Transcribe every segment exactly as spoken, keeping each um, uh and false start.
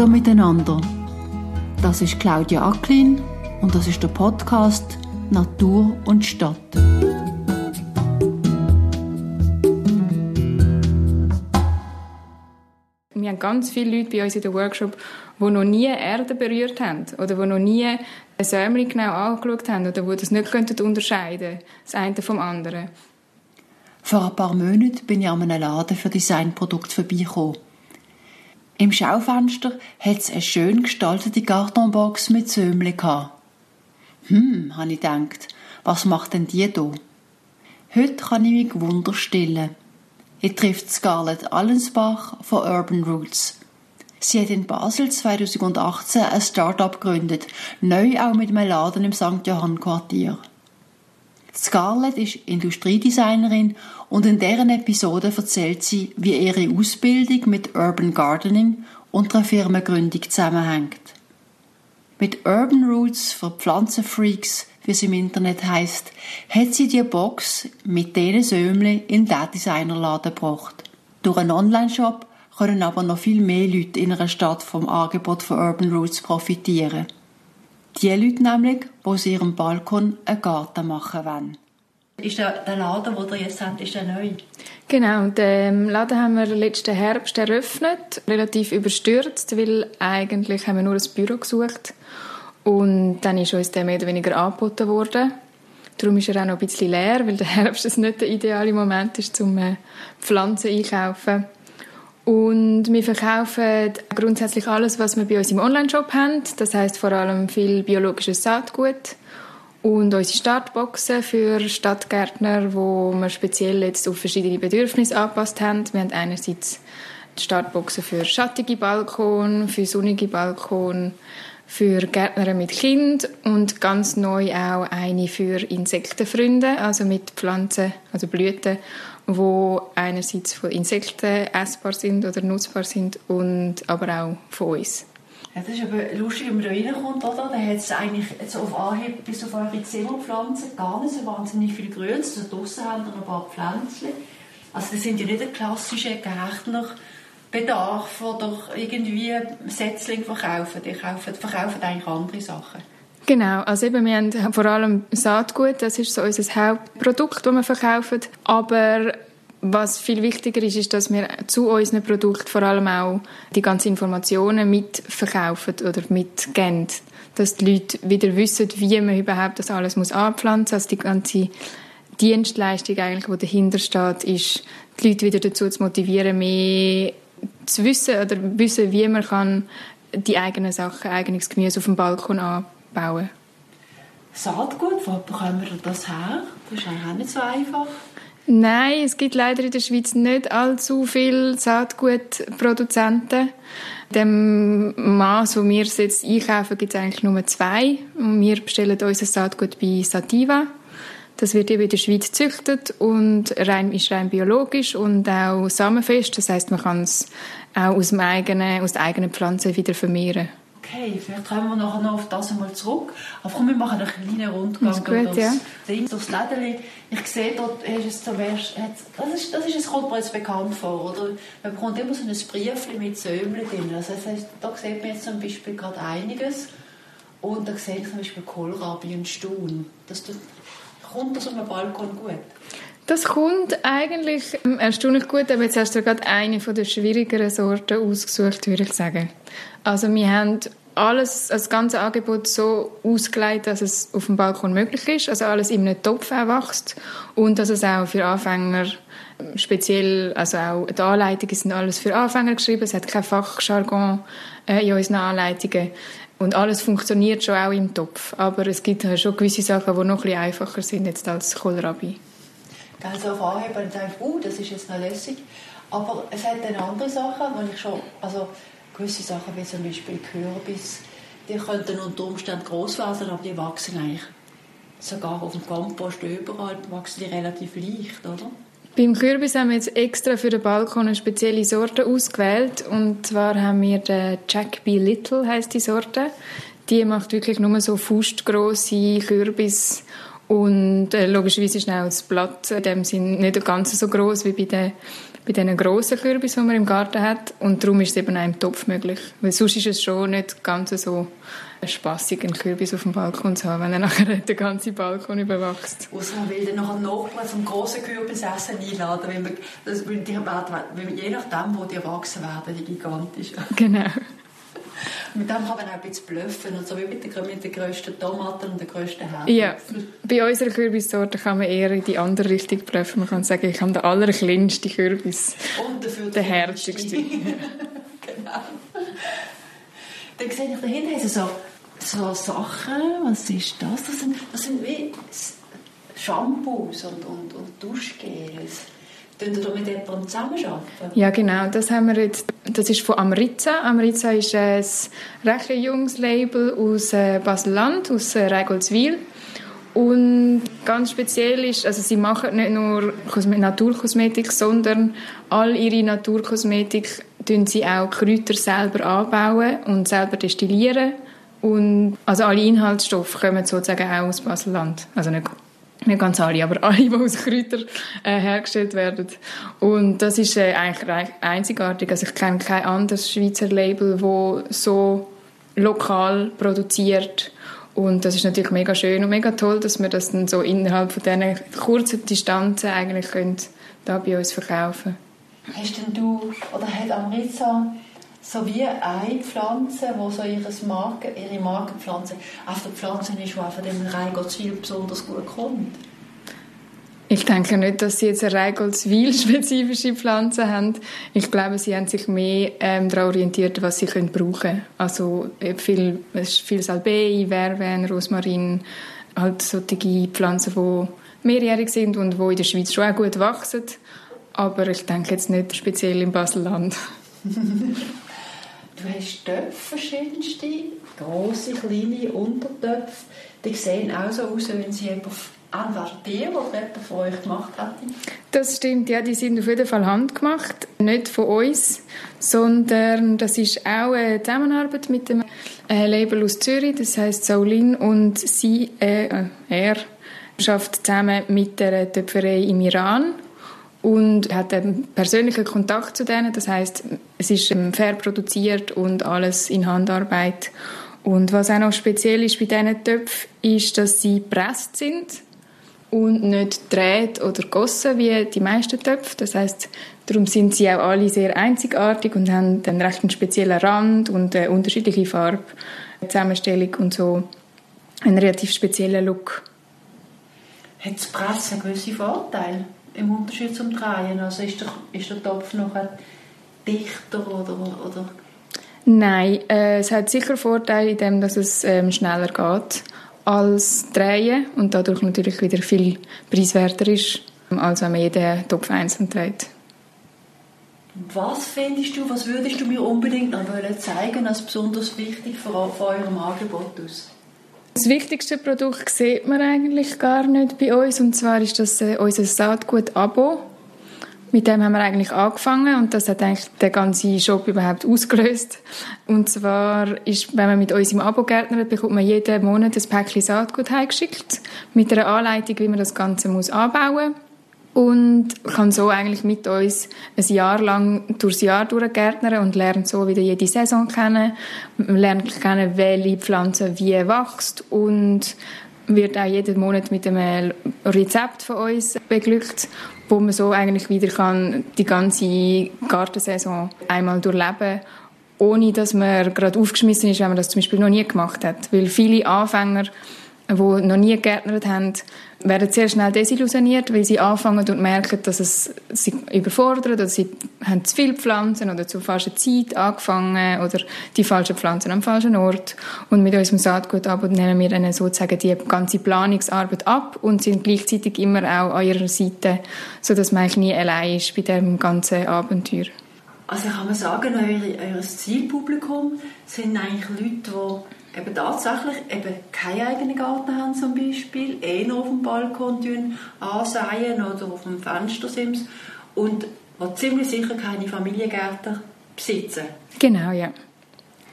Hallo miteinander. Das ist Claudia Acklin und das ist der Podcast Natur und Stadt. Wir haben ganz viele Leute bei uns in den Workshop, die noch nie Erde berührt haben oder die noch nie ein Sämli genau angeschaut haben oder die das nicht unterscheiden können, das eine vom anderen. Vor ein paar Monaten bin ich an einem Laden für Designprodukte vorbeigekommen. Im Schaufenster hatte es eine schön gestaltete Kartonbox mit Sämli. Hm, habe ich gedacht, was macht denn die hier? Heute kann ich mich Wunder stillen. Ich treffe Scarlett Allensbach von Urban Roots. Sie hat in Basel zweitausendachtzehn ein Start-up gegründet, neu auch mit einem Laden im Sankt Johann-Quartier. Scarlett ist Industriedesignerin und in deren Episode erzählt sie, wie ihre Ausbildung mit Urban Gardening und der Firmengründung zusammenhängt. Mit Urban Roots für Pflanzenfreaks, wie es im Internet heisst, hat sie die Box mit diesen Sömli in den Designerladen gebracht. Durch einen Online-Shop können aber noch viel mehr Leute in einer Stadt vom Angebot von Urban Roots profitieren. Die Leute nämlich, die aus ihrem Balkon einen Garten machen wollen. Ist der, der Laden, den ihr jetzt habt, ist der neu? Genau, den Laden haben wir letzten Herbst eröffnet, relativ überstürzt, weil eigentlich haben wir nur ein Büro gesucht. Und dann ist uns der mehr oder weniger angeboten worden. Darum ist er auch noch ein bisschen leer, weil der Herbst ist nicht der ideale Moment ist, um Pflanzen einkaufen. Und wir verkaufen grundsätzlich alles, was wir bei uns im Onlineshop haben. Das heisst vor allem viel biologisches Saatgut und unsere Startboxen für Stadtgärtner, wo wir speziell jetzt auf verschiedene Bedürfnisse angepasst haben. Wir haben einerseits die Startboxen für schattige Balkon, für sonnige Balkon, für Gärtner mit Kind und ganz neu auch eine für Insektenfreunde, also mit Pflanzen, also Blüten, die einerseits von Insekten essbar sind oder nutzbar sind, und aber auch von uns. Ja, das ist aber lustig, wenn man da reinkommt, oder? Da hat es eigentlich jetzt auf Anhieb bis auf eure Zimmerpflanzen gar nicht so wahnsinnig viel Grüns. Also draussen haben wir ein paar Pflänzchen. Also das sind ja nicht der klassische Gärtner Bedarf oder irgendwie Setzlinge verkaufen. Die kaufen, verkaufen eigentlich andere Sachen. Genau, also eben, wir haben vor allem Saatgut, das ist so unser Hauptprodukt, das wir verkaufen. Aber was viel wichtiger ist, ist, dass wir zu unseren Produkten vor allem auch die ganzen Informationen mitverkaufen oder mitgeben. Dass die Leute wieder wissen, wie man überhaupt das alles anpflanzen muss. Also die ganze Dienstleistung, eigentlich, die dahinter steht, ist, die Leute wieder dazu zu motivieren, mehr zu wissen oder wissen, wie man kann die eigenen Sachen, eigenes Gemüse auf dem Balkon anbauen. Saatgut, wo bekommen wir das her? Das ist auch nicht so einfach. Nein, es gibt leider in der Schweiz nicht allzu viele Saatgutproduzenten. In dem Maß, wo wir es jetzt einkaufen, gibt es eigentlich nur zwei. Und wir bestellen unser Saatgut bei Sativa. Das wird eben in der Schweiz gezüchtet und rein, ist rein biologisch und auch samenfest. Das heisst, man kann es auch aus, dem eigenen, aus der eigenen Pflanze wieder vermehren. Okay, vielleicht kommen wir nachher noch auf das einmal zurück. Aber komm, wir machen einen kleinen Rundgang das durch, gut, das, ja. Durch das Lädeli. Ich sehe, dort ist es zum ersten, das, ist, das, ist, das kommt mir jetzt bekannt vor. Oder? Man bekommt immer so ein Briefchen mit Sömli drin. Also das heisst, da sieht man jetzt zum Beispiel gerade einiges. Und da sehe ich zum Beispiel Kohlrabi und Stuhn. Das tut Kommt das auf dem Balkon gut? Das kommt eigentlich erstaunlich gut, aber jetzt hast du gerade eine von der schwierigeren Sorten ausgesucht, würde ich sagen. Also wir haben alles, das ganze Angebot so ausgelegt, dass es auf dem Balkon möglich ist, also alles in einem Topf auch wächst und dass es auch für Anfänger speziell, also auch die Anleitungen sind alles für Anfänger geschrieben, es hat kein Fachjargon in unseren Anleitungen. Und alles funktioniert schon auch im Topf. Aber es gibt schon gewisse Sachen, die noch ein bisschen einfacher sind jetzt als Kohlrabi. Also auf Anhieb habe ich gedacht, uh, das ist jetzt noch lässig. Aber es hat dann andere Sachen, wo ich schon, also gewisse Sachen wie zum Beispiel Kürbis, die könnten unter Umständen gross werden, aber die wachsen eigentlich sogar auf dem Kompost überall, wachsen die relativ leicht, oder? Beim Kürbis haben wir jetzt extra für den Balkon eine spezielle Sorte ausgewählt. Und zwar haben wir den Jack B. Little, heisst die Sorte. Die macht wirklich nur so faustgrosse Kürbis. Und äh, logischerweise ist auch das Blatt in dem Sinn nicht ganz so gross wie bei den bei diesen grossen Kürbissen, die man im Garten hat. Und darum ist es eben auch im Topf möglich. Weil sonst ist es schon nicht ganz so spassig, einen Kürbis auf dem Balkon zu haben, wenn er nachher den ganzen Balkon überwachst. Ausser man will dann noch einen Nachbarn zum grossen Kürbisessen einladen, weil man, das, weil die werden, weil man, je nachdem, wo die erwachsen werden, die gigantisch. Genau. Mit dem kann man auch ein bisschen bluffen, also wie mit den, mit den grössten Tomaten und den grössten Hähnchen. Ja, bei unserer Kürbissorte kann man eher in die andere Richtung bluffen. Man kann sagen, ich habe den allerkleinsten Kürbis. Und dafür den härtesten. Genau. Dann sehe ich dahinter also so, so Sachen, was ist das? Das sind, das sind wie Shampoos und, und, und Duschgels. Können Sie da mit jemandem zusammenarbeiten? Ja, genau. Das haben wir jetzt. Das ist von Amritsa. Amritsa ist ein recht junges Label aus Basel-Land, aus Regolzwil. Und ganz speziell ist, also sie machen nicht nur Naturkosmetik, sondern all ihre Naturkosmetik tun sie auch Kräuter selber anbauen und selber destillieren. Und also alle Inhaltsstoffe kommen sozusagen auch aus Basel-Land. Also nicht Nicht ganz alle, aber alle, die aus Kräutern äh, hergestellt werden. Und das ist äh, eigentlich einzigartig. Also ich kenne kein anderes Schweizer Label, das so lokal produziert. Und das ist natürlich mega schön und mega toll, dass wir das dann so innerhalb von diesen kurzen Distanzen eigentlich können, da bei uns verkaufen. Hast denn du, oder hat Amritsa so wie eine Pflanze, die so ihre, Marke, ihre Markenpflanze auf der Pflanze ist, die von dem Regolzwil besonders gut kommt? Ich denke nicht, dass sie jetzt eine Regolzwil-spezifische Pflanze haben. Ich glaube, sie haben sich mehr ähm, daran orientiert, was sie können brauchen können. Also viel, viel Salbei, Verven, Rosmarin, halt solche Pflanzen, die mehrjährig sind und die in der Schweiz schon auch gut wachsen. Aber ich denke jetzt nicht speziell im Baselland. Du hast Töpfe, verschiedenste, grosse, kleine Untertöpfe. Die sehen auch so aus, wenn sie jemand entweder dir oder jemand von euch gemacht hätte. Das stimmt, ja, die sind auf jeden Fall handgemacht. Nicht von uns, sondern das ist auch eine Zusammenarbeit mit dem Label aus Zürich, das heisst Saulin, und sie, äh, er arbeitet zusammen mit der Töpferei im Iran. Und hat einen persönlichen Kontakt zu denen. Das heisst, es ist fair produziert und alles in Handarbeit. Und was auch noch speziell ist bei diesen Töpfen, ist, dass sie gepresst sind und nicht gedreht oder gegossen wie die meisten Töpfe. Das heisst, darum sind sie auch alle sehr einzigartig und haben einen recht speziellen Rand und eine unterschiedliche Farbe, Zusammenstellung und so einen relativ speziellen Look. Hat das Pressen gewisse Vorteile? Im Unterschied zum Drehen, also ist der, ist der Topf noch dichter oder, oder? Nein, äh, es hat sicher Vorteile in dem, dass es ähm, schneller geht als Drehen und dadurch natürlich wieder viel preiswerter ist, als wenn man jeden Topf einzeln dreht. Was findest du, was würdest du mir unbedingt noch zeigen als besonders wichtig von eurem Angebot aus? Das wichtigste Produkt sieht man eigentlich gar nicht bei uns, und zwar ist das äh, unser Saatgut-Abo. Mit dem haben wir eigentlich angefangen und das hat eigentlich den ganzen Shop überhaupt ausgelöst. Und zwar ist, wenn man mit uns im Abo gärtnert, bekommt man jeden Monat ein Päckchen Saatgut heimgeschickt mit einer Anleitung, wie man das Ganze muss anbauen muss, und kann so eigentlich mit uns ein Jahr lang durchs Jahr durchgärtnern und lernt so wieder jede Saison kennen. Man lernt kennen, welche Pflanze wie wächst, und wird auch jeden Monat mit einem Rezept von uns beglückt, wo man so eigentlich wieder kann die ganze Gartensaison einmal durchleben, ohne dass man gerade aufgeschmissen ist, wenn man das zum Beispiel noch nie gemacht hat. Weil viele Anfänger, die noch nie gegärtnert haben, werden sehr schnell desillusioniert, weil sie anfangen und merken, dass es sie überfordert, oder sie haben zu viele Pflanzen oder zur falschen Zeit angefangen oder die falschen Pflanzen am falschen Ort. Und mit unserem Saatgut-Abo nehmen wir ihnen sozusagen die ganze Planungsarbeit ab und sind gleichzeitig immer auch an ihrer Seite, sodass man eigentlich nie allein ist bei diesem ganzen Abenteuer. Also kann man sagen, euer, euer Zielpublikum sind eigentlich Leute, die eben tatsächlich eben keinen eigenen Garten haben, zum Beispiel, eh nur auf dem Balkon ansäen oder auf dem Fenstersims, und die ziemlich sicher keine Familiengärten besitzen. Genau, ja.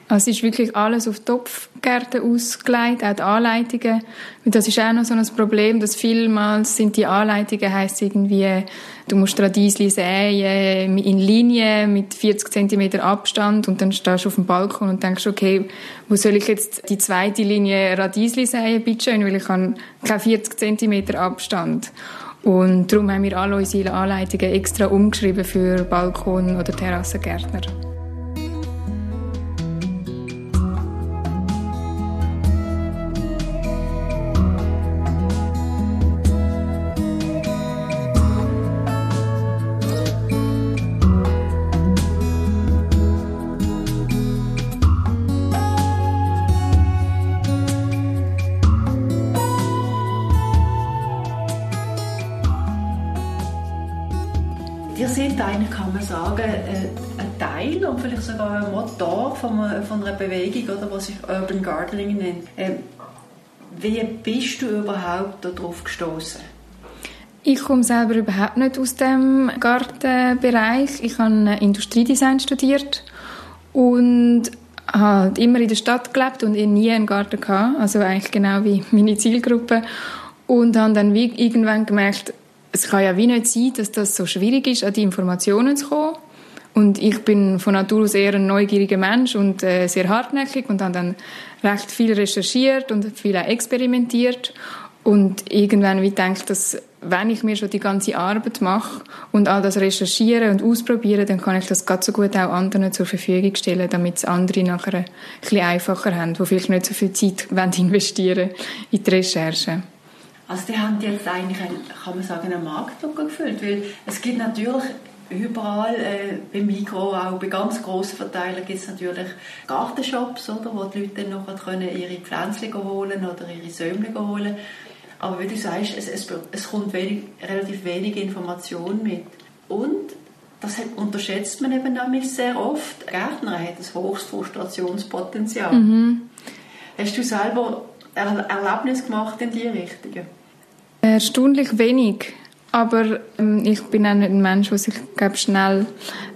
Also es ist wirklich alles auf Topfgärten ausgelegt, auch die Anleitungen. Und das ist auch noch so ein Problem, dass vielmals sind die Anleitungen, heisst irgendwie, du musst Radiesli säen in Linie mit vierzig Zentimeter Abstand und dann stehst du auf dem Balkon und denkst, okay, wo soll ich jetzt die zweite Linie Radiesli säen, bitte schön, weil ich habe keinen vierzig Zentimeter Abstand. Und darum haben wir alle unsere Anleitungen extra umgeschrieben für Balkon- oder Terrassengärtner. Sogar ein Motor von einer Bewegung, oder, was sich Urban Gardening nennt. Ähm, wie bist du überhaupt darauf gestoßen? Ich komme selber überhaupt nicht aus dem Gartenbereich. Ich habe Industriedesign studiert und halt immer in der Stadt gelebt und nie einen Garten gehabt. Also eigentlich genau wie meine Zielgruppe. Und habe dann irgendwann gemerkt, es kann ja wie nicht sein, dass das so schwierig ist, an die Informationen zu kommen. Und ich bin von Natur aus eher ein neugieriger Mensch und äh, sehr hartnäckig und habe dann recht viel recherchiert und viel auch experimentiert. Und irgendwann wie gedacht, dass wenn ich mir schon die ganze Arbeit mache und all das recherchiere und ausprobiere, dann kann ich das ganz so gut auch anderen zur Verfügung stellen, damit es andere nachher ein bisschen einfacher haben, die vielleicht nicht so viel Zeit investieren wollen in die Recherche. Also die haben jetzt eigentlich, einen, kann man sagen, einen Marktdruck gefüllt, weil es gibt natürlich überall, äh, beim Migros, auch bei ganz grossen Verteilern gibt es natürlich Gartenshops, oder, wo die Leute dann noch können ihre Pflänzchen holen oder ihre Sämle holen. Aber wie du sagst, es, es, es kommt wenig, relativ wenig Information mit. Und das hat, unterschätzt man eben nämlich sehr oft. Gärtner hat ein hohes Frustrationspotenzial. Mhm. Hast du selber er- Erlebnisse gemacht in diese Richtung? Erstaunlich wenig. Aber ähm, ich bin auch nicht ein Mensch, der sich glaub, schnell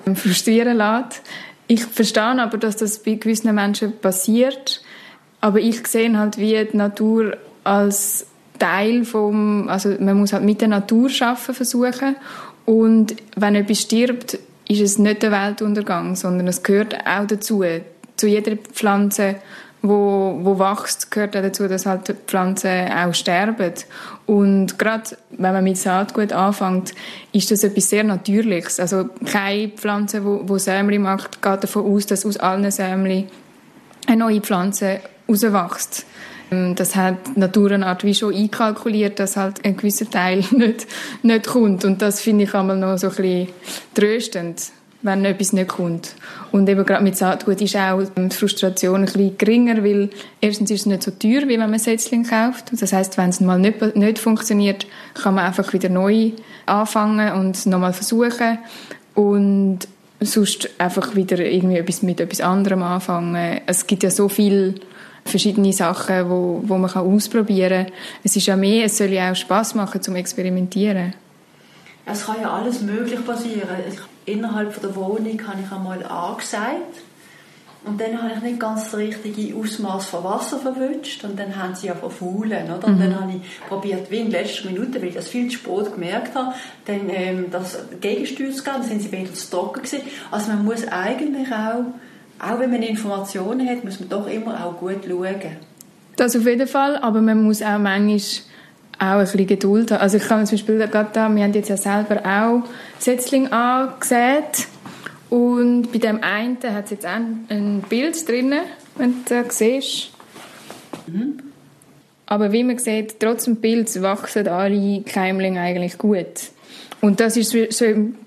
ähm, frustrieren lässt. Ich verstehe aber, dass das bei gewissen Menschen passiert. Aber ich sehe halt wie die Natur als Teil vom, also man muss halt mit der Natur arbeiten versuchen. Und wenn etwas stirbt, ist es nicht der Weltuntergang, sondern es gehört auch dazu. Zu jeder Pflanze, wo, wo wächst, gehört auch dazu, dass halt Pflanzen auch sterben. Und gerade wenn man mit Saatgut anfängt, ist das etwas sehr Natürliches. Also keine Pflanze, die Sämchen macht, geht davon aus, dass aus allen Sämchen eine neue Pflanze rauswächst. Das hat die Natur eine Art wie schon einkalkuliert, dass halt ein gewisser Teil nicht, nicht kommt. Und das finde ich einmal noch so ein bisschen tröstend, wenn etwas nicht kommt. Und eben gerade mit Saatgut ist auch die Frustration ein bisschen geringer, weil erstens ist es nicht so teuer, wie wenn man Setzlinge kauft. Das heisst, wenn es mal nicht, nicht funktioniert, kann man einfach wieder neu anfangen und nochmal versuchen. Und sonst einfach wieder irgendwie etwas mit etwas anderem anfangen. Es gibt ja so viele verschiedene Sachen, wo, wo man kann ausprobieren kann. Es ist ja mehr, es soll ja auch Spass machen zum Experimentieren. Es kann ja alles möglich passieren. Innerhalb der Wohnung habe ich einmal angesagt und dann habe ich nicht ganz das richtige Ausmaß von Wasser verwünscht und dann haben sie ja verfaulen. Oder? Mhm. Und dann habe ich probiert, wie in der letzten Minute, weil ich das viel zu spät gemerkt habe, dann ähm, das Gegensteuer zu geben, dann sind sie wieder zu trocken gewesen. Also man muss eigentlich auch, auch wenn man Informationen hat, muss man doch immer auch gut schauen. Das auf jeden Fall, aber man muss auch manchmal auch ein bisschen Geduld haben. Also ich kann zum Beispiel gerade da, wir haben jetzt ja selber auch Setzlinge angesät und bei dem einen hat es jetzt auch ein Pilz drin, wenn du das siehst. Mhm. Aber wie man sieht, trotz dem Pilz wachsen alle Keimlinge eigentlich gut. Und das ist so,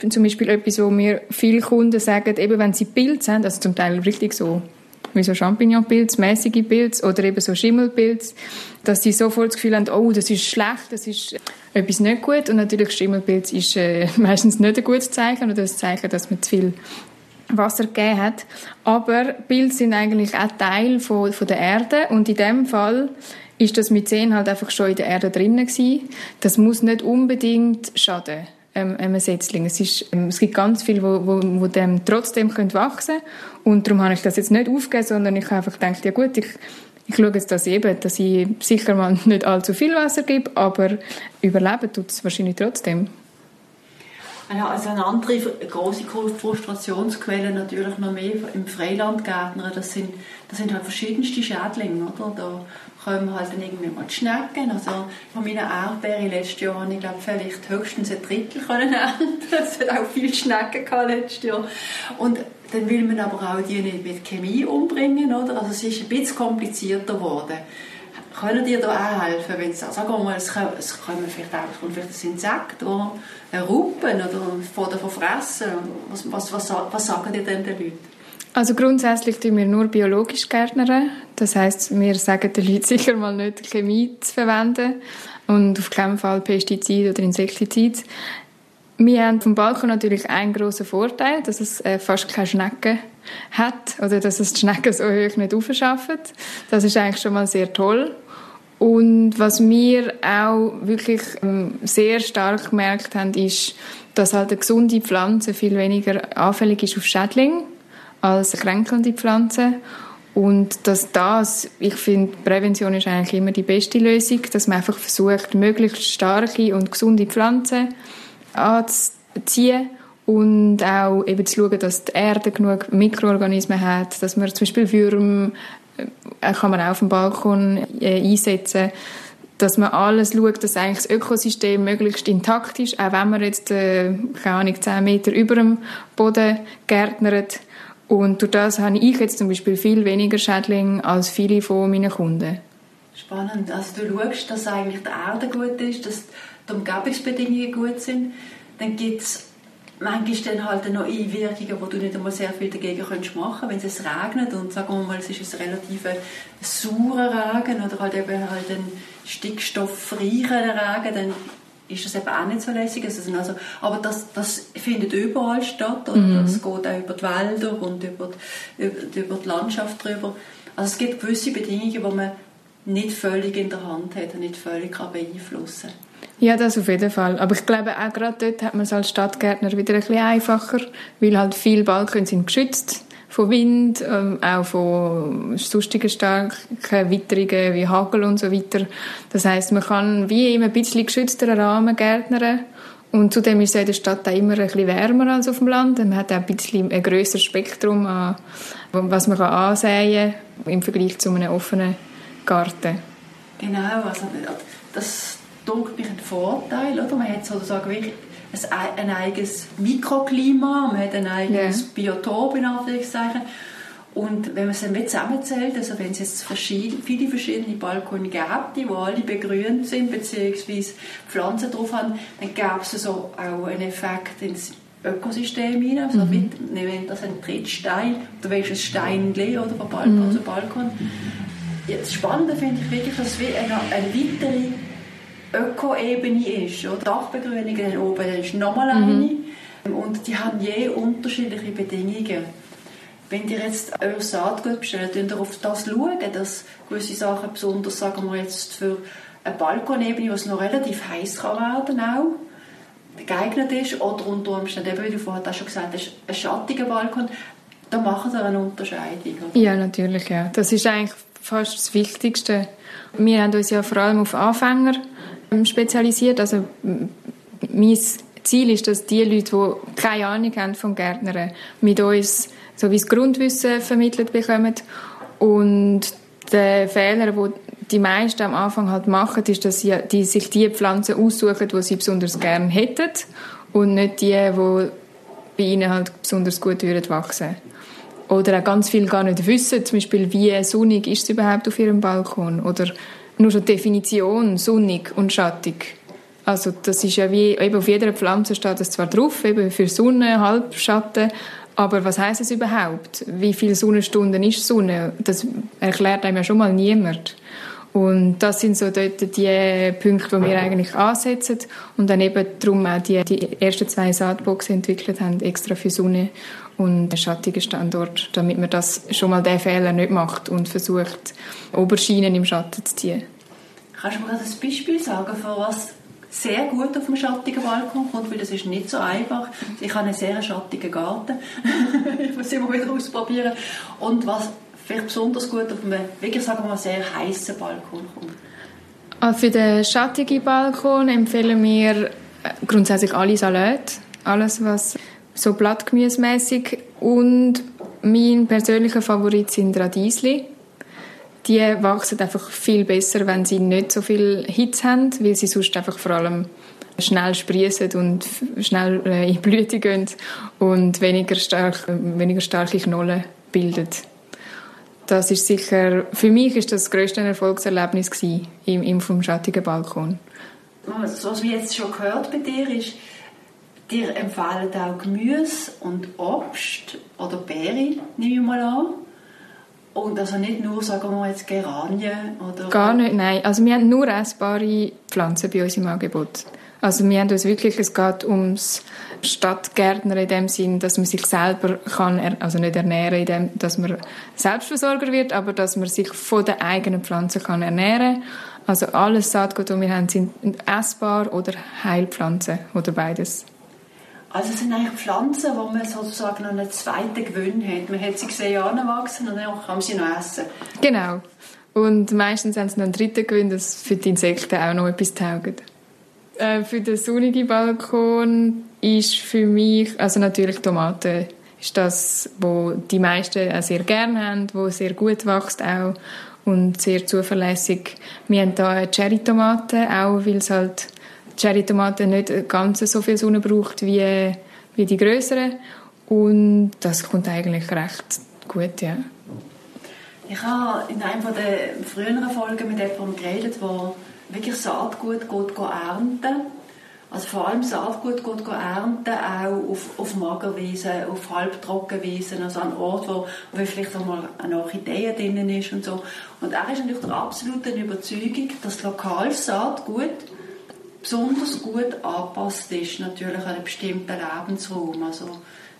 zum Beispiel etwas, wo mir viele Kunden sagen, eben wenn sie Pilze haben, also zum Teil richtig so, wie so Champignonpilz, mäßige Pilz oder eben so Schimmelpilz, dass sie sofort das Gefühl haben, oh, das ist schlecht, das ist etwas nicht gut. Und natürlich Schimmelpilz ist äh, meistens nicht ein gutes Zeichen oder ein Zeichen, dass man zu viel Wasser gegeben hat. Aber Pilze sind eigentlich auch Teil von, von der Erde und in dem Fall ist das mit zehn halt einfach schon in der Erde drin gewesen. Das muss nicht unbedingt schaden. ähm, einem Setzling. Es, ist, ähm, es gibt ganz viele, wo, wo, wo dem trotzdem können wachsen können. Und darum habe ich das jetzt nicht aufgegeben, sondern ich habe einfach gedacht, ja gut, ich, ich schaue jetzt das eben, dass ich sicher mal nicht allzu viel Wasser gebe, aber überleben tut es wahrscheinlich trotzdem. Also eine andere grosse Frustrationsquelle natürlich noch mehr im Freilandgärtner. Das sind, das sind halt verschiedenste Schädlinge, oder? Da kommen halt dann irgendwie mal die Schnecken. Also von meinen Erdbeeren letztes Jahr habe ich glaube vielleicht höchstens ein Drittel können ernten. Es hat auch viele Schnecken gehabt letztes Jahr. Und dann will man aber auch die nicht mit Chemie umbringen, oder? Also es ist ein bisschen komplizierter geworden. Können dir da auch helfen, wenn es, sagen wir mal, es kommen vielleicht auch kommt vielleicht ein Insekt oder eine Raupe oder von davon fressen? Was, was, was, was sagen dir denn die Leute? Also grundsätzlich tun wir nur biologisch gärtnern. Das heisst, wir sagen den Leuten sicher mal nicht, Chemie zu verwenden und auf keinen Fall Pestizide oder Insektizide. Wir haben vom Balkon natürlich einen grossen Vorteil, dass es äh, fast keine Schnecken hat oder dass es die Schnecken so hoch nicht aufschaffen. Das ist eigentlich schon mal sehr toll. Und was wir auch wirklich ähm, sehr stark gemerkt haben, ist, dass halt eine gesunde Pflanze viel weniger anfällig ist auf Schädlinge als eine kränkelnde Pflanze. Und dass das, ich finde, Prävention ist eigentlich immer die beste Lösung, dass man einfach versucht, möglichst starke und gesunde Pflanzen anzuziehen und auch eben zu schauen, dass die Erde genug Mikroorganismen hat, dass man zum Beispiel Würmer äh, kann man auch auf dem Balkon äh, einsetzen, dass man alles schaut, dass eigentlich das Ökosystem möglichst intakt ist, auch wenn man jetzt äh, keine Ahnung, zehn Meter über dem Boden gärtnert. Und durch das habe ich jetzt zum Beispiel viel weniger Schädlinge als viele von meinen Kunden. Spannend, also du schaust, dass eigentlich die Erde gut ist, dass die Umgebungsbedingungen gut sind, dann gibt es manchmal dann halt noch Einwirkungen, wo du nicht einmal sehr viel dagegen könntest machen, wenn es regnet und sagen wir mal, es ist ein relativ saurer Regen oder halt eben halt ein stickstoffreicher Regen, dann ist das eben auch nicht so lässig. Also, aber das, das findet überall statt und mhm. das geht auch über die Wälder und über die, über, über die Landschaft drüber. Also es gibt gewisse Bedingungen, wo man nicht völlig in der Hand hat und nicht völlig beeinflussen kann. Ja, das auf jeden Fall. Aber ich glaube, auch gerade dort hat man es als Stadtgärtner wieder ein bisschen einfacher, weil halt viele Balken sind geschützt von Wind, ähm, auch von sonstigen starken Witterungen wie Hagel und so weiter. Das heisst, man kann wie immer ein bisschen geschützteren Rahmen gärtnern. Und zudem ist es in der Stadt auch immer ein bisschen wärmer als auf dem Land. Man hat auch ein bisschen ein grösseres Spektrum, an, was man ansäen kann im Vergleich zu einem offenen Garten. Genau, also das... Das ist ein Vorteil, oder? Man hat sozusagen wirklich ein eigenes Mikroklima, man hat ein eigenes yeah. Biotop in Anführungszeichen. Und wenn man es dann zusammenzählt, also wenn es jetzt verschiedene, viele verschiedene Balkone gibt, die alle begrünt sind bzw. Pflanzen drauf haben, dann gäbe es so auch einen Effekt ins Ökosystem hinein. Also mhm. Wenn das ein Trittstein oder welches Steinchen oder von Balkon mhm. zu Balkon. Das Spannende finde ich wirklich, dass es wie eine, eine weitere Öko-Ebene ist. Oder? Dachbegrünung dann oben, dann ist nochmal eine. Mhm. Und die haben je unterschiedliche Bedingungen. Wenn ihr jetzt euer Saatgut bestellt, könnt ihr auf das schauen, dass gewisse Sachen, besonders sagen wir jetzt für eine Balkonebene, was noch relativ heiß kann werden auch, geeignet ist. Oder unter Umständen, eben wie du vorhin schon gesagt hast, ein schattiger Balkon. Da machen sie eine Unterscheidung. Oder? Ja, natürlich. Ja. Das ist eigentlich fast das Wichtigste. Wir haben uns ja vor allem auf Anfänger spezialisiert. Also mein Ziel ist, dass die Leute, die keine Ahnung haben vom Gärtnern, mit uns so wie das Grundwissen vermittelt bekommen. Und der Fehler, den die meisten am Anfang halt machen, ist, dass sie die, sich die Pflanzen aussuchen, die sie besonders gerne hätten und nicht die, die bei ihnen halt besonders gut wachsen würden. Oder auch ganz viele gar nicht wissen, zum Beispiel, wie sonnig ist es überhaupt auf ihrem Balkon. Oder nur schon die Definition, sonnig und schattig. Also das ist ja wie, eben auf jeder Pflanze steht es zwar drauf, eben für Sonne, Halbschatten, aber was heisst es überhaupt? Wie viele Sonnenstunden ist Sonne? Das erklärt einem ja schon mal niemand. Und das sind so dort die Punkte, die wir eigentlich ansetzen und dann eben darum auch die, die ersten zwei Saatboxen entwickelt haben, extra für Sonne und einen schattigen Standort, damit man das schon mal diesen Fehler nicht macht und versucht, Oberschienen im Schatten zu ziehen. Kannst du mir gerade ein Beispiel sagen, für was sehr gut auf dem schattigen Balkon kommt, weil das ist nicht so einfach. Ich habe einen sehr schattigen Garten. Ich muss immer wieder ausprobieren. Und was vielleicht besonders gut auf einem, wirklich sagen wir mal, sehr heißen Balkon kommt. Also für den schattigen Balkon empfehlen wir grundsätzlich alle Salate. Alles, was so blattgemüsemässig. Und mein persönlicher Favorit sind Radiesli. Die wachsen einfach viel besser, wenn sie nicht so viel Hitze haben, weil sie sonst einfach vor allem schnell sprießen und schnell in Blüte gehen und weniger, stark, weniger starke Knollen bilden. Das ist sicher, für mich ist das grösste Erfolgserlebnis gewesen, im, im vom schattigen Balkon. Was wir jetzt schon gehört bei dir ist, dir empfehlen auch Gemüse und Obst oder Beeren, nehme ich mal an. Und also nicht nur, sagen wir jetzt Geranien oder... Gar nicht, nein. Also wir haben nur essbare Pflanzen bei uns im Angebot. Also wir haben uns wirklich, es geht ums Stadtgärtner in dem Sinn, dass man sich selber kann, also nicht ernähren, in dem, dass man Selbstversorger wird, aber dass man sich von den eigenen Pflanzen kann ernähren kann. Also alles Saatgut, das wir haben, sind essbar oder Heilpflanzen oder beides. Also es sind eigentlich Pflanzen, wo man sozusagen noch einen zweiten Gewinn hat. Man hat sie gesehen anwachsen und dann kann man sie noch essen. Genau. Und meistens haben sie noch einen dritten Gewinn, dass für die Insekten auch noch etwas taugt. Äh, für den sonnigen Balkon ist für mich, also natürlich Tomaten, ist das, was die meisten auch sehr gerne haben, wo sehr gut wächst auch und sehr zuverlässig. Wir haben hier Cherry-Tomaten, auch weil es halt die Cherry-Tomate nicht ganz so viel Sonne braucht wie, wie die grösseren. Und das kommt eigentlich recht gut, ja. Ich habe in einer der früheren Folgen mit jemandem geredet, der wirklich Saatgut geht ernten. Also vor allem Saatgut geht ernten, auch auf, auf Magerwiesen, auf Halbtrockenwiesen, also an Ort, wo, wo vielleicht auch mal eine Orchidee drin ist und so. Und er ist natürlich der absoluten Überzeugung, dass lokales Saatgut besonders gut angepasst ist, natürlich an einen bestimmten Lebensraum. Also,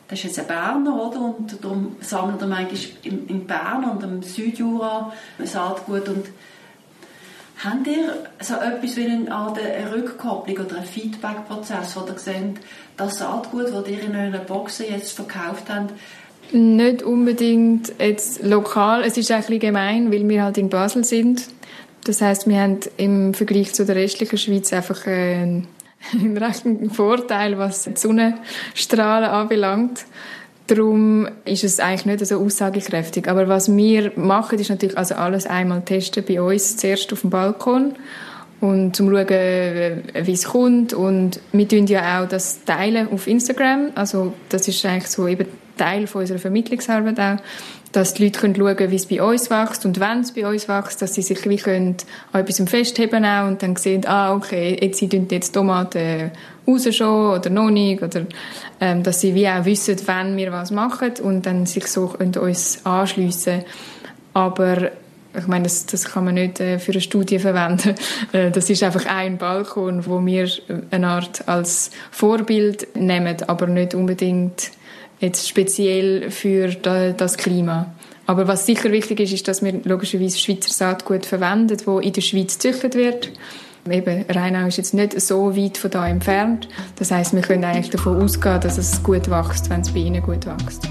das ist jetzt ein Berner, oder? Und darum sammelt er eigentlich in Bern und im Südjura Saatgut. Und habt ihr so etwas wie eine Art Rückkopplung oder einen Feedback-Prozess, wo ihr seht, das Saatgut, das ihr in euren Boxen jetzt verkauft habt? Nicht unbedingt jetzt lokal. Es ist ein bisschen gemein, weil wir halt in Basel sind. Das heisst, wir haben im Vergleich zu der restlichen Schweiz einfach einen, einen rechten Vorteil, was die Sonnenstrahlen anbelangt. Darum ist es eigentlich nicht so aussagekräftig. Aber was wir machen, ist natürlich also alles einmal testen bei uns, zuerst auf dem Balkon, und zum schauen, wie es kommt. Und wir tun ja auch das Teilen auf Instagram. Also das ist eigentlich so eben Teil von unserer Vermittlungsarbeit auch, dass die Leute können schauen, wie es bei uns wächst und wenn es bei uns wächst, dass sie sich wie können an etwas festheben auch und dann sehen, ah, okay, jetzt sie tun jetzt Tomaten raus schon oder noch nicht, oder ähm, dass sie wie auch wissen, wann wir was machen und dann sich so können uns anschliessen. Aber ich meine, das, das kann man nicht äh, für eine Studie verwenden. Das ist einfach ein Balkon, wo wir eine Art als Vorbild nehmen, aber nicht unbedingt jetzt speziell für das Klima. Aber was sicher wichtig ist, ist, dass wir logischerweise Schweizer Saatgut verwenden, das in der Schweiz gezüchtet wird. Eben, Rheinau ist jetzt nicht so weit von hier entfernt. Das heisst, wir können eigentlich davon ausgehen, dass es gut wächst, wenn es bei Ihnen gut wächst.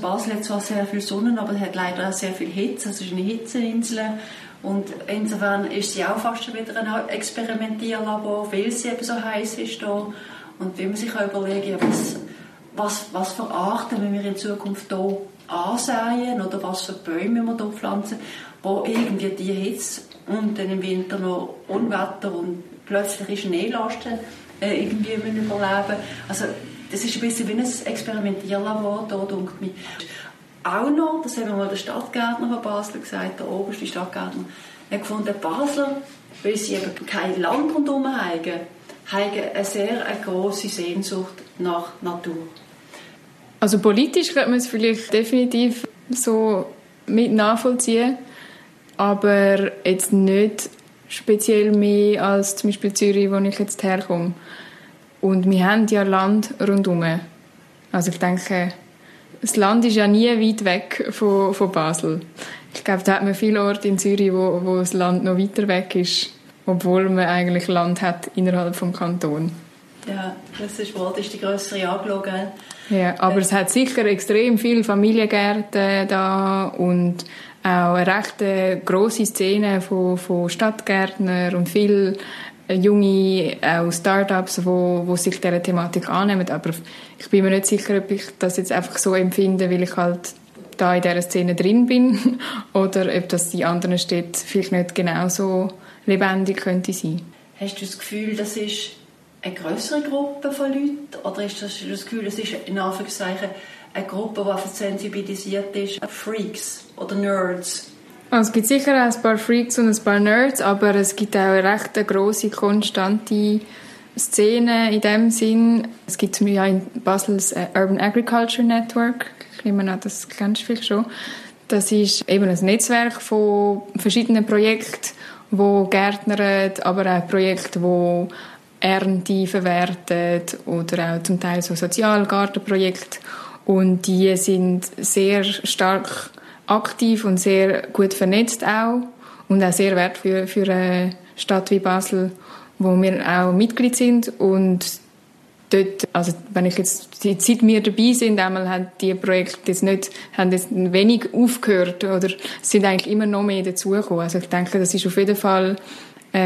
Basel hat zwar sehr viel Sonne, aber es hat leider auch sehr viel Hitze. Es ist eine Hitzeinsel und insofern ist sie auch fast wieder ein Experimentierlabor, weil sie eben so heiß ist hier. Und wenn man sich auch überlegt, was, was, was für Arten wenn wir in Zukunft hier ansehen oder was für Bäume wir hier pflanzen, wo irgendwie die Hitze und dann im Winter noch Unwetter und plötzliche Schneelasten irgendwie überleben müssen. Also, das ist ein bisschen wie ein Experimentierlabor, da denkt mich. Auch noch, das haben wir mal der Stadtgärtner von Basel gesagt, der oberste Stadtgärtner, er hat gefunden, Basler, weil sie eben kein Land rundherum haben, haben eine sehr eine grosse Sehnsucht nach Natur. Also politisch könnte man es vielleicht definitiv so mit nachvollziehen, aber jetzt nicht speziell mehr als zum Beispiel Zürich, wo ich jetzt herkomme. Und wir haben ja Land rundum. Also ich denke, das Land ist ja nie weit weg von, von Basel. Ich glaube, da hat man viele Orte in Zürich, wo, wo das Land noch weiter weg ist, obwohl man eigentlich Land hat innerhalb des Kantons. Ja, das ist wohl die grössere Anlage. Ja, aber es hat sicher extrem viele Familiengärten da und auch eine recht grosse Szene von, von Stadtgärtnern und viele junge auch Start-ups, die wo, wo sich dieser Thematik annehmen. Aber ich bin mir nicht sicher, ob ich das jetzt einfach so empfinde, weil ich halt da in dieser Szene drin bin oder ob das in anderen Städten vielleicht nicht genauso lebendig könnte sein. Hast du das Gefühl, das ist eine größere Gruppe von Leuten? Oder hast du das Gefühl, es ist in Anführungszeichen eine Gruppe, die sensibilisiert ist? Freaks oder Nerds? Es gibt sicher ein paar Freaks und ein paar Nerds, aber es gibt auch eine recht grosse, konstante Szene in dem Sinn. Es gibt ja in Basel das Urban Agriculture Network. Ich nehme an, das kennst du vielleicht schon. Das ist eben ein Netzwerk von verschiedenen Projekten, die Gärtner, aber auch Projekte, die Ernte verwertet oder auch zum Teil so Sozialgartenprojekte. Und die sind sehr stark aktiv und sehr gut vernetzt auch und auch sehr wertvoll für, für eine Stadt wie Basel, wo wir auch Mitglied sind. Und dort, also wenn ich jetzt, seit wir dabei sind, einmal haben die Projekte jetzt nicht, haben jetzt wenig aufgehört oder sind eigentlich immer noch mehr dazugekommen. Also ich denke, das ist auf jeden Fall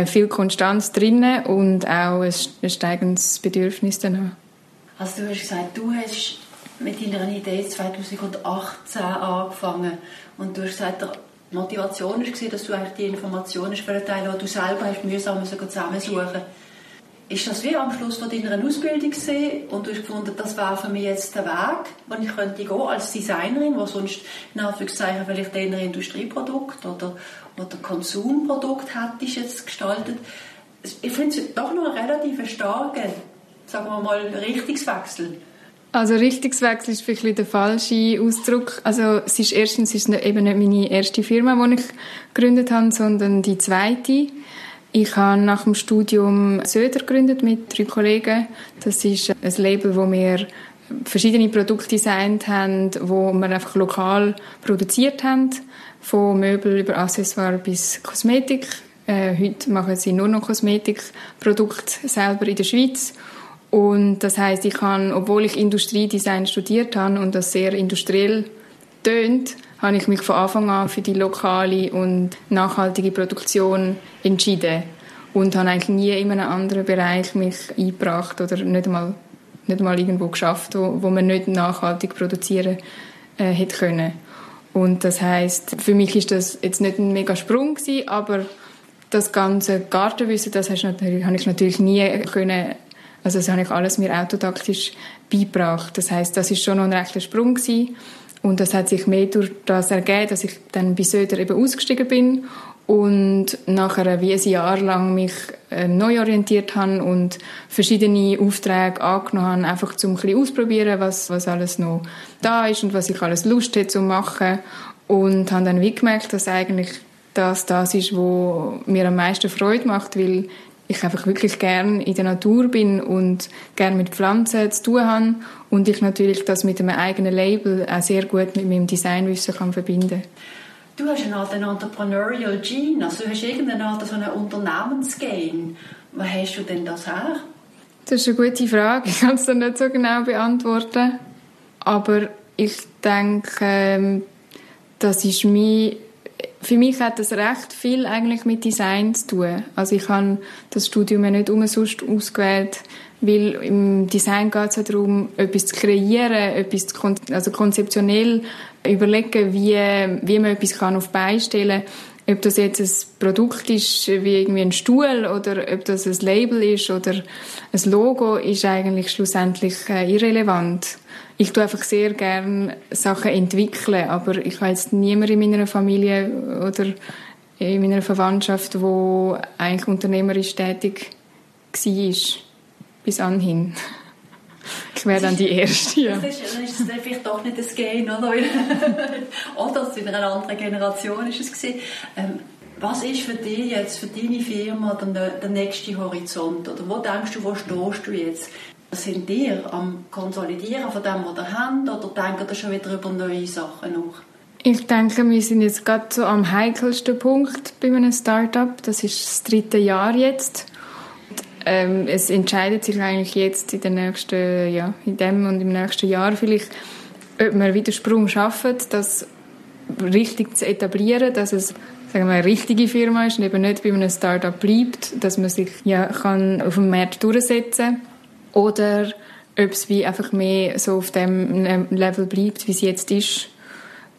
viel Konstanz drinnen und auch ein steigendes Bedürfnis danach. Also du hast gesagt, du hast mit deiner Idee zweitausendachtzehn angefangen und du hast gesagt, die Motivation war, dass du eigentlich die Informationen für einen Teil, die du selber hast, mühsam zusammensuchen. Ist das wie am Schluss von deiner Ausbildung gesehen und du hast gefunden, das wäre für mich jetzt der Weg, den ich könnte gehen als Designerin, wo sonst in Anführungszeichen vielleicht eher Industrieprodukt oder, oder Konsumprodukt hättest jetzt gestaltet. Ich finde es doch noch einen relativ starken, sagen wir mal, Richtungswechsel. Also Richtungswechsel ist vielleicht der falsche Ausdruck. Also es ist erstens ist es eben nicht meine erste Firma, die ich gegründet habe, sondern die zweite. Ich habe nach dem Studium Söder gegründet mit drei Kollegen. Das ist ein Label, wo wir verschiedene Produkte designt haben, wo wir einfach lokal produziert haben. Von Möbel über Accessoires bis Kosmetik. Äh, heute machen sie nur noch Kosmetikprodukte selber in der Schweiz. Und das heisst, ich habe, obwohl ich Industriedesign studiert habe und das sehr industriell tönt, habe ich mich von Anfang an für die lokale und nachhaltige Produktion entschieden und habe eigentlich nie in einem anderen Bereich mich eingebracht oder nicht einmal, nicht einmal irgendwo geschafft, wo, wo man nicht nachhaltig produzieren äh, hätte können. Und das heisst, für mich ist das jetzt nicht ein mega Sprung gewesen, aber das ganze Gartenwissen, das habe ich natürlich nie können. Also das habe ich alles mir autodidaktisch beigebracht. Das heisst, das ist schon noch ein rechter Sprung gewesen. Und das hat sich mehr durch das ergeben, dass ich dann bei Söder eben ausgestiegen bin und nachher wie ein Jahr lang mich äh, neu orientiert habe und verschiedene Aufträge angenommen habe, einfach um ein bisschen auszuprobieren, was, was alles noch da ist und was ich alles Lust hätte zu machen. Und habe dann wie gemerkt, dass eigentlich das das ist, was mir am meisten Freude macht, weil ich einfach wirklich gerne in der Natur bin und gerne mit Pflanzen zu tun habe und ich natürlich das mit einem eigenen Label auch sehr gut mit meinem Designwissen kann verbinden. Du hast eine Art Entrepreneurial Gene, also du hast irgendeine Art so einen Unternehmensgene. Wo hast du denn das her? Das ist eine gute Frage, ich kann es dir nicht so genau beantworten, aber ich denke, das ist mein... Für mich hat das recht viel eigentlich mit Design zu tun. Also ich habe das Studium ja nicht umsonst ausgewählt, weil im Design geht es ja darum, etwas zu kreieren, etwas zu kon- also konzeptionell überlegen, wie, wie man etwas kann auf die Beine stellen kann. Ob das jetzt ein Produkt ist, wie irgendwie ein Stuhl, oder ob das ein Label ist oder ein Logo, ist eigentlich schlussendlich irrelevant. Ich tue einfach sehr gerne Sachen entwickeln, aber ich habe jetzt niemanden in meiner Familie oder in meiner Verwandtschaft, wo eigentlich unternehmerisch tätig war. bis anhin. Ich wäre dann die Erste. Ja. Das ist, dann ist es vielleicht doch nicht das Gen, oder? Oder in einer anderen Generation ist es gewesen. Ähm, was ist für dich jetzt, für deine Firma, der, der nächste Horizont? Oder wo denkst du, wo stehst du jetzt? Sind ihr am Konsolidieren von dem, was ihr habt? Oder denkt ihr schon wieder über neue Sachen nach? Ich denke, wir sind jetzt gerade so am heikelsten Punkt bei einem Start-up. Das ist das dritte Jahr jetzt. Ähm, es entscheidet sich eigentlich jetzt in, den nächsten, ja, in dem und im nächsten Jahr vielleicht, ob wir wieder Sprung schaffen, das richtig zu etablieren, dass es, sagen wir, eine richtige Firma ist und eben nicht bei einem Start-up bleibt, dass man sich ja, kann auf dem Markt durchsetzen kann. Oder ob es wie einfach mehr so auf dem Level bleibt, wie es jetzt ist.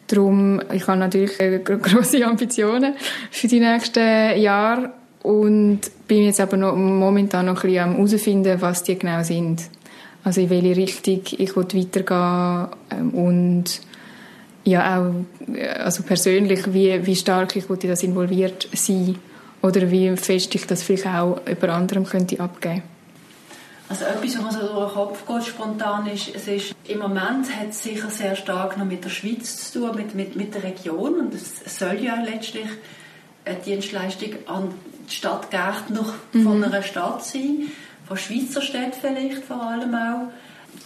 Darum, ich habe natürlich grosse Ambitionen für die nächsten Jahre. Und bin jetzt aber noch, momentan noch ein bisschen am herausfinden, was die genau sind. Also in welche Richtung ich weitergehen will und ja auch also persönlich, wie, wie stark ich in das involviert sein oder wie fest ich das vielleicht auch über anderem könnte abgeben. Also etwas, was mir so durch den Kopf geht, spontan ist, es ist, im Moment hat es sicher sehr stark noch mit der Schweiz zu tun, mit, mit, mit der Region und es soll ja letztlich eine Dienstleistung an die Stadtgärtner mhm. von einer Stadt sein, von Schweizer Städten vielleicht vor allem auch.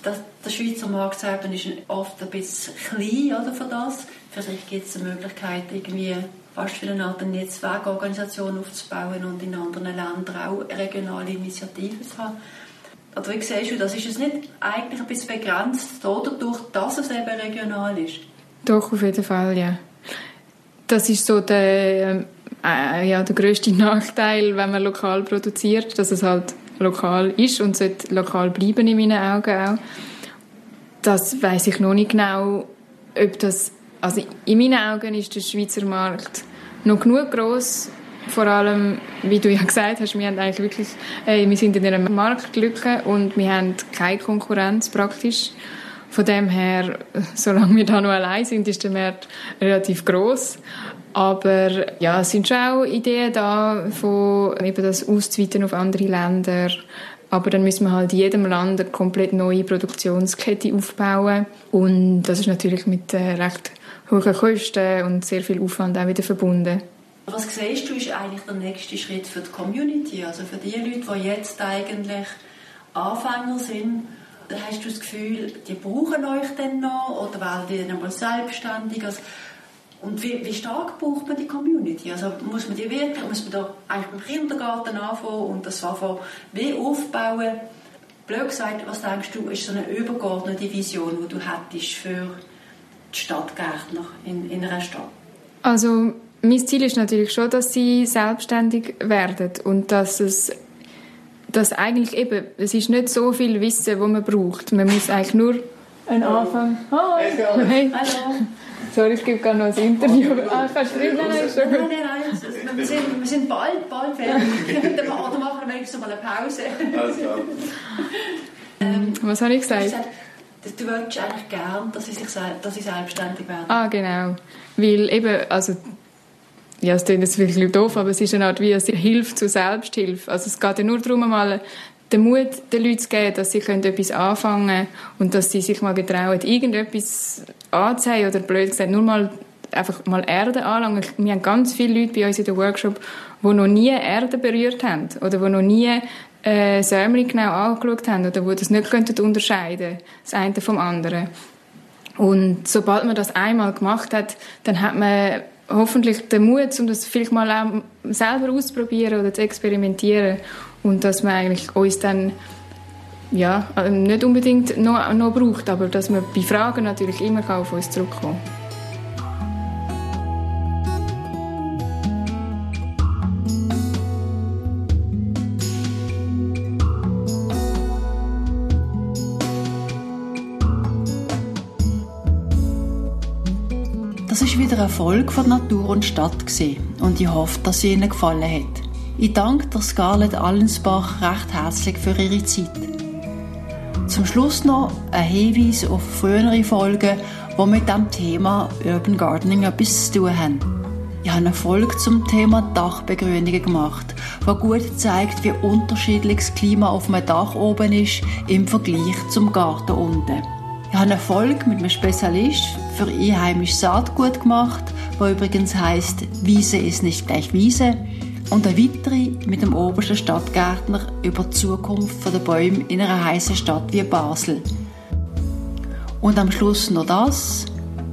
Das, der Schweizer Markt selber ist oft ein bisschen klein oder, für das. Vielleicht gibt es eine Möglichkeit, irgendwie fast für eine Art Netzwerkorganisation aufzubauen und in anderen Ländern auch regionale Initiativen zu haben. Also wie siehst du, das ist es nicht eigentlich ein bisschen begrenzt dadurch, dass es eben regional ist? Doch, auf jeden Fall, ja. Das ist so der, äh, ja, der grösste Nachteil, wenn man lokal produziert, dass es halt lokal ist und sollte lokal bleiben in meinen Augen auch. Das weiss ich noch nicht genau, ob das, also in meinen Augen ist der Schweizer Markt noch genug gross, vor allem, wie du ja gesagt hast, wir haben eigentlich wirklich, äh, wir sind in einer Marktlücke und wir haben keine Konkurrenz praktisch. Von dem her, solange wir da noch allein sind, ist der Markt relativ gross. Aber ja, es sind schon auch Ideen da, von eben das auszuweiten auf andere Länder. Aber dann müssen wir halt in jedem Land eine komplett neue Produktionskette aufbauen. Und das ist natürlich mit recht hohen Kosten und sehr viel Aufwand auch wieder verbunden. Was siehst du, ist eigentlich der nächste Schritt für die Community? Also für die Leute, die jetzt eigentlich Anfänger sind, hast du das Gefühl, die brauchen euch denn noch oder werden die dann mal selbstständig? Also, und wie, wie stark braucht man die Community? Also muss man die wirklich, muss man da eigentlich im Kindergarten anfangen und das anfangen wie aufbauen? Blöd gesagt, was denkst du, ist so eine übergeordnete Vision, die du hättest für die Stadtgärtner in, in einer Stadt? Also mein Ziel ist natürlich schon, dass sie selbstständig werden und dass es dass eigentlich eben, es ist nicht so viel Wissen, das man braucht. Man muss eigentlich nur einen Anfang... Hallo! Hey. Hallo! Sorry, ich gebe gerade noch ein Interview. Ah, kannst du reden? Nein, nein, wir sind, wir sind bald, bald fertig. Dann machen wir wenigstens mal eine Pause. Alles klar. ähm, Was habe ich gesagt? Du würdest eigentlich gerne, dass sie sich dass sie selbstständig werden. Ah, genau. Weil eben, also... Ja, es klingt jetzt wirklich doof, aber es ist eine Art wie eine Hilfe zur Selbsthilfe. Also es geht ja nur darum, mal den Mut den Leuten zu geben, dass sie etwas anfangen können und dass sie sich mal getrauen, irgendetwas anzuheben oder blöd gesagt, nur mal, einfach mal Erde anlangen. Wir haben ganz viele Leute bei uns in der Workshop, die noch nie Erde berührt haben oder die noch nie äh, Sämling genau angeschaut haben oder die das nicht unterscheiden können, das eine vom anderen. Und sobald man das einmal gemacht hat, dann hat man hoffentlich den Mut, um das vielleicht mal auch selber auszuprobieren oder zu experimentieren und dass man eigentlich uns dann ja, nicht unbedingt noch, noch braucht, aber dass man bei Fragen natürlich immer auf uns zurückkommen kann. Der Erfolg von Natur und Stadt gesehen und ich hoffe, dass sie Ihnen gefallen hat. Ich danke der Scarlett Allensbach recht herzlich für ihre Zeit. Zum Schluss noch ein Hinweis auf frühere Folgen, die mit dem Thema Urban Gardening etwas zu tun haben. Ich habe eine Folge zum Thema Dachbegrünungen gemacht, die gut zeigt, wie unterschiedlich das Klima auf einem Dach oben ist im Vergleich zum Garten unten. Ich habe eine Folge mit einem Spezialist für einheimisches Saatgut gemacht, der übrigens heisst «Wiese ist nicht gleich Wiese», und eine weitere mit dem obersten Stadtgärtner über die Zukunft der Bäume in einer heissen Stadt wie Basel. Und am Schluss noch das.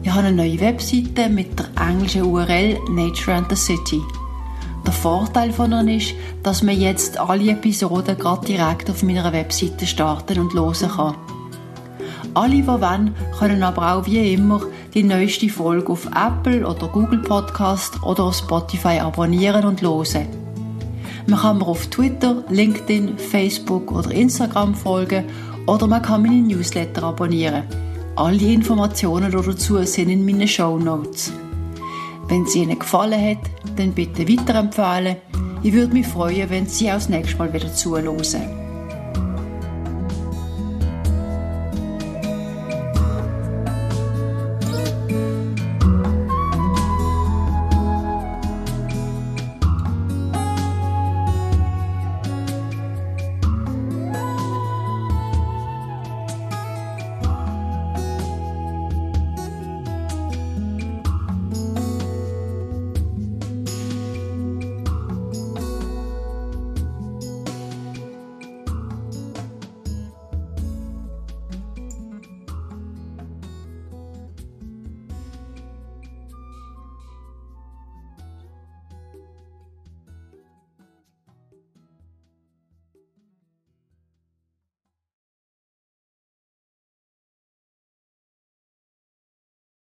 Ich habe eine neue Webseite mit der englischen U R L Nature and the City. Der Vorteil von ihr ist, dass man jetzt alle Episoden gerade direkt auf meiner Webseite starten und hören kann. Alle, die wollen, können aber auch wie immer die neueste Folge auf Apple oder Google Podcast oder auf Spotify abonnieren und hören. Man kann mir auf Twitter, LinkedIn, Facebook oder Instagram folgen oder man kann meine Newsletter abonnieren. Alle Informationen dazu sind in meinen Shownotes. Wenn es Ihnen gefallen hat, dann bitte weiterempfehlen. Ich würde mich freuen, wenn Sie auch das nächste Mal wieder zuhören.